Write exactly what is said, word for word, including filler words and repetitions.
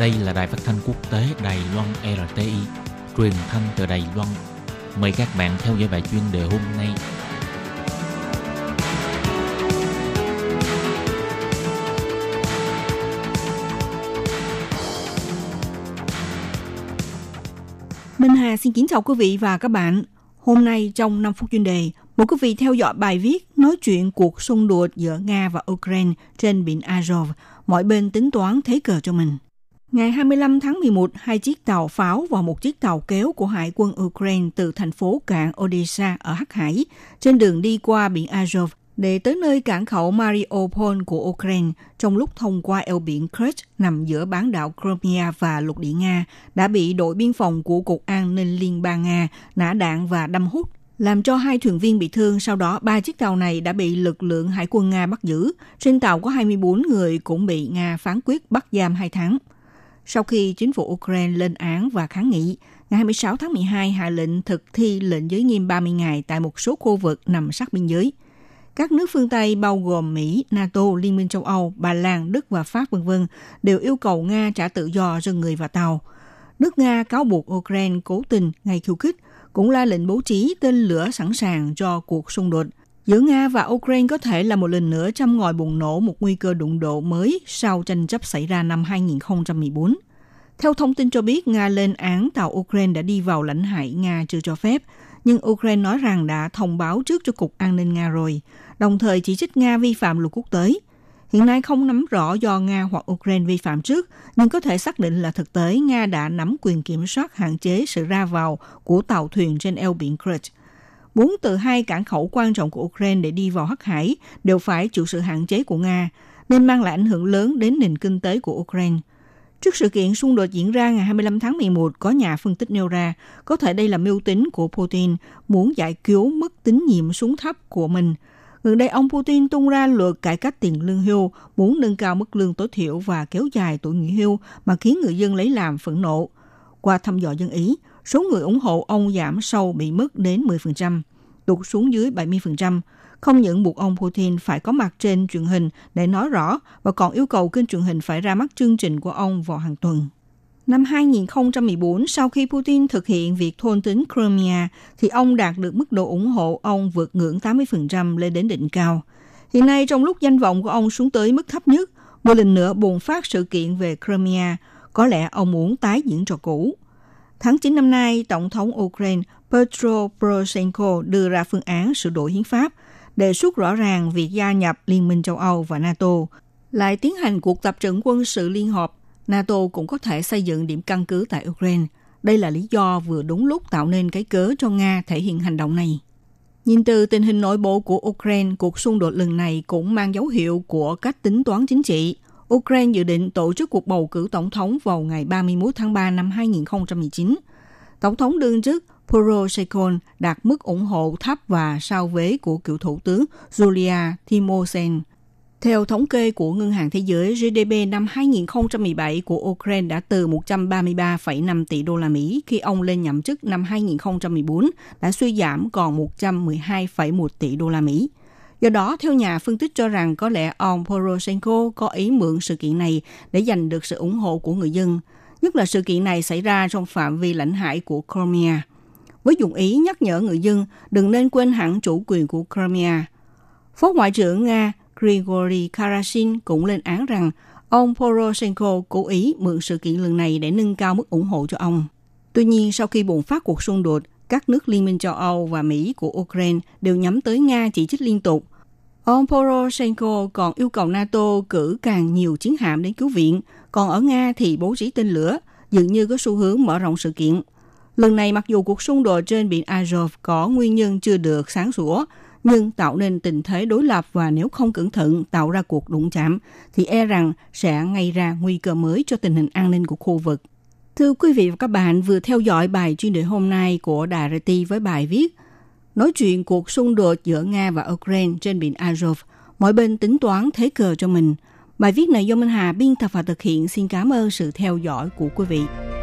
Đây là đài phát thanh quốc tế Đài Loan rờ tê i, truyền thanh từ Đài Loan. Mời các bạn theo dõi bài chuyên đề hôm nay. Minh Hà xin kính chào quý vị và các bạn. Hôm nay trong năm phút chuyên đề, mời quý vị theo dõi bài viết nói chuyện cuộc xung đột giữa Nga và Ukraine trên biển Azov. Mọi bên tính toán thế cờ cho mình. Ngày hai mươi lăm tháng mười một, hai chiếc tàu pháo và một chiếc tàu kéo của Hải quân Ukraine từ thành phố cảng Odessa ở Hắc Hải trên đường đi qua biển Azov để tới nơi cảng khẩu Mariupol của Ukraine trong lúc thông qua eo biển Kerch nằm giữa bán đảo Crimea và lục địa Nga đã bị đội biên phòng của Cục An ninh Liên bang Nga nã đạn và đâm hút, làm cho hai thuyền viên bị thương. Sau đó, ba chiếc tàu này đã bị lực lượng Hải quân Nga bắt giữ. Trên tàu có hai mươi bốn người cũng bị Nga phán quyết bắt giam hai tháng. Sau khi chính phủ Ukraine lên án và kháng nghị, ngày hai mươi sáu tháng mười hai hạ lệnh thực thi lệnh giới nghiêm ba mươi ngày tại một số khu vực nằm sát biên giới. Các nước phương Tây bao gồm Mỹ, NATO, Liên minh châu Âu, Ba Lan, Đức và Pháp vân vân đều yêu cầu Nga trả tự do cho người và tàu. Nước Nga cáo buộc Ukraine cố tình gây khiêu khích, cũng là lệnh bố trí tên lửa sẵn sàng cho cuộc xung đột giữa Nga và Ukraine có thể là một lần nữa châm ngòi bùng nổ một nguy cơ đụng độ mới sau tranh chấp xảy ra năm hai không một bốn. Theo thông tin cho biết, Nga lên án tàu Ukraine đã đi vào lãnh hải Nga chưa cho phép, nhưng Ukraine nói rằng đã thông báo trước cho Cục An ninh Nga rồi, đồng thời chỉ trích Nga vi phạm luật quốc tế. Hiện nay không nắm rõ do Nga hoặc Ukraine vi phạm trước, nhưng có thể xác định là thực tế Nga đã nắm quyền kiểm soát hạn chế sự ra vào của tàu thuyền trên eo biển Kerch. Bốn từ hai cảng khẩu quan trọng của Ukraine để đi vào Hắc Hải đều phải chịu sự hạn chế của Nga, nên mang lại ảnh hưởng lớn đến nền kinh tế của Ukraine. Trước sự kiện xung đột diễn ra ngày hai mươi lăm tháng mười một, có nhà phân tích nêu ra có thể đây là mưu tính của Putin muốn giải cứu mức tín nhiệm xuống thấp của mình. Gần đây, ông Putin tung ra luật cải cách tiền lương hưu, muốn nâng cao mức lương tối thiểu và kéo dài tuổi nghỉ hưu mà khiến người dân lấy làm phẫn nộ. Qua thăm dò dân ý, số người ủng hộ ông giảm sâu bị mất đến mười phần trăm, tụt xuống dưới bảy mươi phần trăm. Không những buộc ông Putin phải có mặt trên truyền hình để nói rõ và còn yêu cầu kênh truyền hình phải ra mắt chương trình của ông vào hàng tuần. Năm hai không một bốn, sau khi Putin thực hiện việc thôn tính Crimea, thì ông đạt được mức độ ủng hộ ông vượt ngưỡng tám mươi phần trăm lên đến đỉnh cao. Hiện nay, trong lúc danh vọng của ông xuống tới mức thấp nhất, một lần nữa bùng phát sự kiện về Crimea, có lẽ ông muốn tái diễn trò cũ. Tháng chín năm nay, Tổng thống Ukraine Petro Poroshenko đưa ra phương án sửa đổi hiến pháp, đề xuất rõ ràng việc gia nhập Liên minh châu Âu và NATO, lại tiến hành cuộc tập trận quân sự liên hợp. NATO cũng có thể xây dựng điểm căn cứ tại Ukraine. Đây là lý do vừa đúng lúc tạo nên cái cớ cho Nga thể hiện hành động này. Nhìn từ tình hình nội bộ của Ukraine, cuộc xung đột lần này cũng mang dấu hiệu của cách tính toán chính trị. Ukraine dự định tổ chức cuộc bầu cử tổng thống vào ngày ba mươi mốt tháng ba năm hai không một chín. Tổng thống đương chức Poroshenko đạt mức ủng hộ thấp và sao vế của cựu thủ tướng Julia Tymoshenko. Theo thống kê của Ngân hàng Thế giới, giê đê pê năm hai không một bảy của Ukraine đã từ một trăm ba mươi ba phẩy năm tỷ đô la Mỹ khi ông lên nhậm chức năm hai không một bốn đã suy giảm còn một trăm mười hai phẩy một tỷ đô la Mỹ. Do đó, theo nhà phân tích cho rằng có lẽ ông Poroshenko có ý mượn sự kiện này để giành được sự ủng hộ của người dân, nhất là sự kiện này xảy ra trong phạm vi lãnh hải của Crimea, với dụng ý nhắc nhở người dân đừng nên quên hẳn chủ quyền của Crimea. Phó Ngoại trưởng Nga Grigory Karasin cũng lên án rằng ông Poroshenko cố ý mượn sự kiện lần này để nâng cao mức ủng hộ cho ông. Tuy nhiên, sau khi bùng phát cuộc xung đột, các nước Liên minh châu Âu và Mỹ của Ukraine đều nhắm tới Nga chỉ trích liên tục. Ông Poroshenko còn yêu cầu NATO cử càng nhiều chiến hạm đến cứu viện, còn ở Nga thì bố trí tên lửa, dường như có xu hướng mở rộng sự kiện. Lần này, mặc dù cuộc xung đột trên biển Azov có nguyên nhân chưa được sáng sủa, nhưng tạo nên tình thế đối lập và nếu không cẩn thận tạo ra cuộc đụng chạm thì e rằng sẽ gây ra nguy cơ mới cho tình hình an ninh của khu vực. Thưa quý vị và các bạn, vừa theo dõi bài chuyên đề hôm nay của Đài rờ tê i với bài viết nói chuyện cuộc xung đột giữa Nga và Ukraine trên biển Azov, mọi bên tính toán thế cờ cho mình. Bài viết này do Minh Hà biên tập và thực hiện. Xin cảm ơn sự theo dõi của quý vị.